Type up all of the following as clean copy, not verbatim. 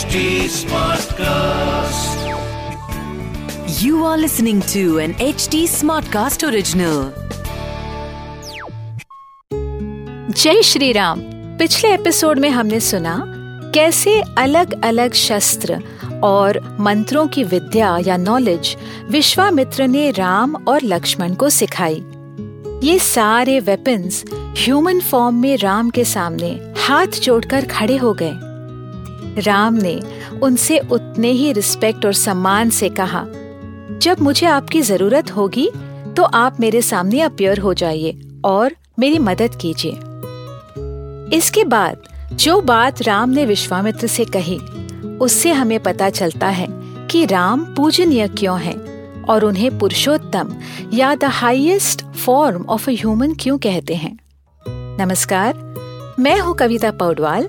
HT Smartcast. You are listening to an HT Smartcast original. जय श्री राम। पिछले episode में हमने सुना कैसे अलग अलग शस्त्र और मंत्रों की विद्या या नॉलेज विश्वामित्र ने राम और लक्ष्मण को सिखाई। ये सारे वेपन्स ह्यूमन फॉर्म में राम के सामने हाथ जोड़कर खड़े हो गए। राम ने उनसे उतने ही रिस्पेक्ट और सम्मान से कहा, जब मुझे आपकी जरूरत होगी तो आप मेरे सामने अपीयर हो जाइए और मेरी मदद कीजिए। इसके बाद जो बात राम ने विश्वामित्र से कही उससे हमें पता चलता है कि राम पूजनीय क्यों है और उन्हें पुरुषोत्तम या the highest form of a human क्यों कहते हैं। नमस्कार, मैं हूँ कविता पौडवाल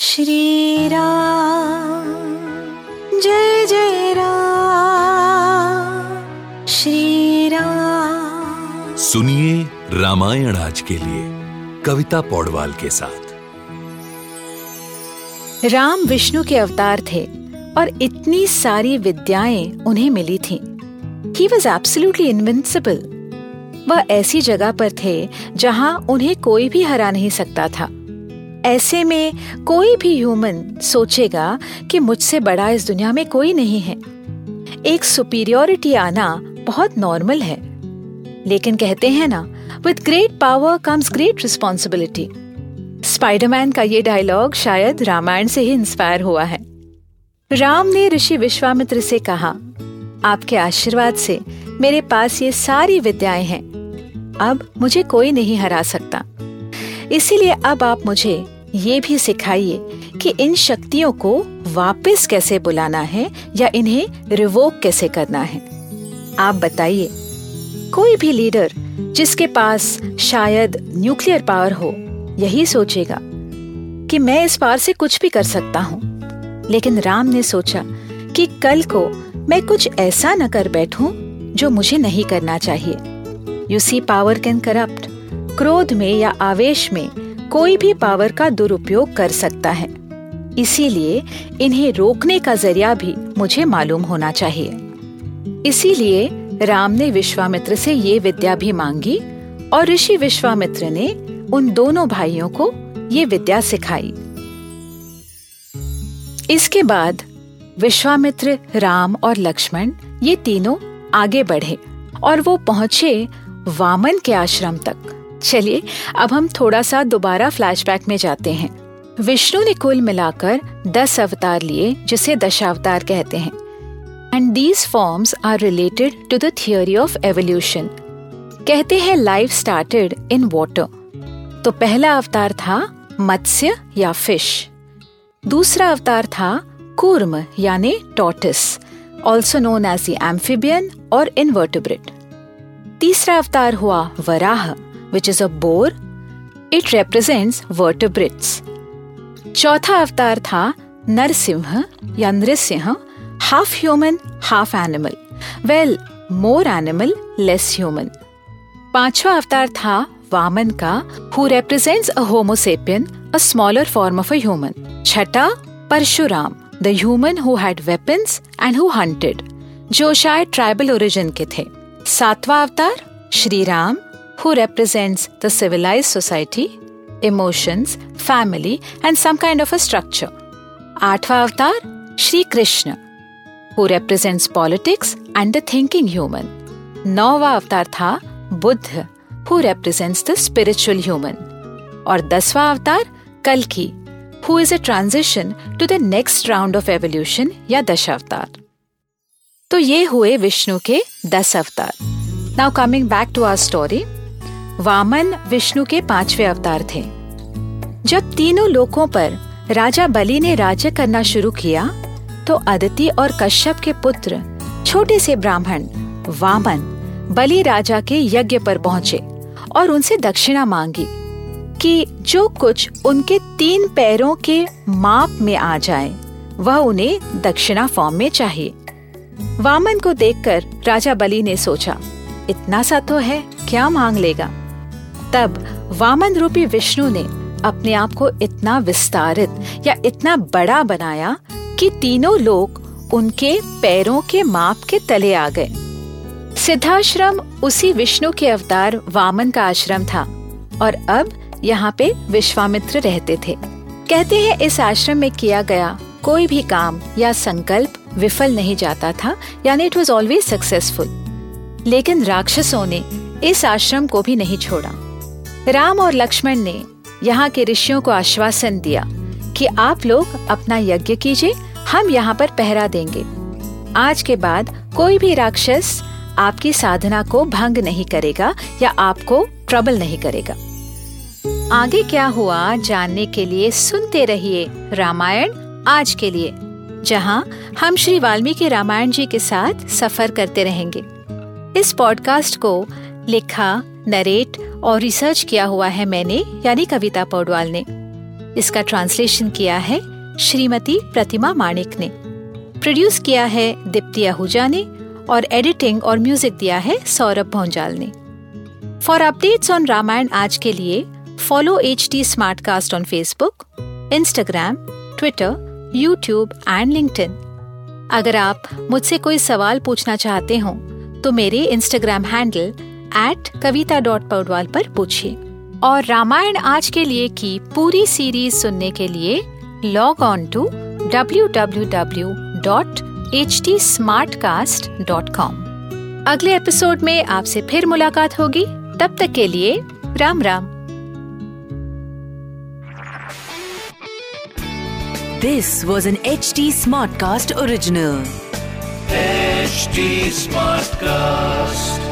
श्री राम जय जय राम, श्री राम। सुनिए रामायण आज के लिए कविता पौडवाल के साथ। राम विष्णु के अवतार थे और इतनी सारी विद्याएं उन्हें मिली थीं। He was absolutely invincible. वह ऐसी जगह पर थे जहां उन्हें कोई भी हरा नहीं सकता था। ऐसे में कोई भी ह्यूमन सोचेगा कि मुझसे बड़ा इस दुनिया में कोई नहीं है। एक सुपीरियोरिटी आना बहुत नॉर्मल है, लेकिन कहते हैं ना, with great power comes great responsibility. Spiderman का ये डायलॉग शायद रामायण से ही इंस्पायर हुआ है। राम ने ऋषि विश्वामित्र से कहा, आपके आशीर्वाद से मेरे पास ये सारी विद्याएं हैं, अब मुझे कोई नहीं हरा सकता। इसीलिए अब आप मुझे ये भी सिखाइए कि इन शक्तियों को वापस कैसे बुलाना है या इन्हें रिवोक कैसे करना है। आप बताइए। कोई भी लीडर जिसके पास शायद न्यूक्लियर पावर हो यही सोचेगा कि मैं इस पार से कुछ भी कर सकता हूँ, लेकिन राम ने सोचा कि कल को मैं कुछ ऐसा न कर बैठूं जो मुझे नहीं करना चाहिए। You see, power can corrupt. क्रोध में या आवेश में कोई भी पावर का दुरुपयोग कर सकता है, इसीलिए इन्हें रोकने का जरिया भी मुझे मालूम होना चाहिए। इसीलिए राम ने विश्वामित्र से ये विद्या भी मांगी और ऋषि विश्वामित्र ने उन दोनों भाइयों को ये विद्या सिखाई। इसके बाद विश्वामित्र, राम और लक्ष्मण ये तीनों आगे बढ़े और वो पहुंचे वामन के आश्रम तक। चलिए अब हम थोड़ा सा दोबारा फ्लैशबैक में जाते हैं। विष्णु ने कुल मिलाकर 10 अवतार लिए, जिसे दशावतार कहते हैं। And these forms are related to the theory of evolution. कहते हैं लाइफ स्टार्टेड इन वाटर। तो पहला अवतार था मत्स्य या फिश। दूसरा अवतार था कूर्म यानी tortoise, also known as the amphibian और इनवर्टिब्रेट। तीसरा अवतार हुआ Varaha, which is a boar, it represents vertebrates. चौथा अवतार था नरसिंह या Nrisimha, half human half animal, well more animal less human. पांचवा अवतार था वामन का, who represents a Homo sapien, a smaller form of a human. छठा Parshuram, The human who had weapons and who hunted, जो शायद ट्राइबल ओरिजिन के थे। सातवां अवतार Shri Ram, who represents the civilized society, emotions, family and some kind of a structure। आठवां अवतार Shri Krishna, who represents politics and the thinking human। नौवां अवतार था Buddha, who represents the spiritual human। और दसवां अवतार कल्कि, who is a transition to the next round of evolution या दशावतार। तो ये हुए विष्णु के 10 अवतार। Now coming back to our story, Vaman Vishnu के 5वें अवतार थे। जब तीनों लोकों पर राजा बलि ने राज्य करना शुरू किया तो अदिति और कश्यप के पुत्र छोटे से ब्राह्मण वामन बलि राजा के यज्ञ पर पहुँचे और उनसे दक्षिणा मांगी कि जो कुछ उनके तीन पैरों के माप में आ जाए वह उन्हें दक्षिणा फॉर्म में चाहिए। वामन को देखकर राजा बलि ने सोचा, इतना सा तो है, क्या मांग लेगा। तब वामन रूपी विष्णु ने अपने आप को इतना विस्तारित या इतना बड़ा बनाया कि तीनों लोग उनके पैरों के माप के तले आ गए। सिद्धाश्रम उसी विष्णु के अवतार वामन का आश्रम था और अब यहाँ पे विश्वामित्र रहते थे। कहते हैं इस आश्रम में किया गया कोई भी काम या संकल्प विफल नहीं जाता था, यानी इट वाज ऑलवेज सक्सेसफुल। लेकिन राक्षसों ने इस आश्रम को भी नहीं छोड़ा। राम और लक्ष्मण ने यहाँ के ऋषियों को आश्वासन दिया कि आप लोग अपना यज्ञ कीजिए, हम यहाँ पर पहरा देंगे। आज के बाद कोई भी राक्षस आपकी साधना को भंग नहीं करेगा या आपको ट्रबल नहीं करेगा। आगे क्या हुआ जानने के लिए सुनते रहिए रामायण आज के लिए, जहां हम श्री वाल्मीकि रामायण जी के साथ सफर करते रहेंगे। इस पॉडकास्ट को लिखा, नरेट और रिसर्च किया हुआ है मैंने, यानी कविता पौडवाल ने। इसका ट्रांसलेशन किया है श्रीमती प्रतिमा माणिक ने। प्रोड्यूस किया है दीप्ति आहूजा ने और एडिटिंग और म्यूजिक दिया है सौरभ भौंजाल ने। फॉर अपडेट्स ऑन रामायण आज के लिए Follow HT Smartcast on Facebook, Instagram, Twitter, YouTube and LinkedIn। अगर आप मुझसे कोई सवाल पूछना चाहते हो तो मेरे Instagram हैंडल @kavita.paudwal पर पूछिए। और रामायण आज के लिए की पूरी सीरीज सुनने के लिए लॉग ऑन टू www.htsmartcast.com। अगले एपिसोड में आपसे फिर मुलाकात होगी। तब तक के लिए Ram Ram. This was an HT Smartcast original. HT Smartcast.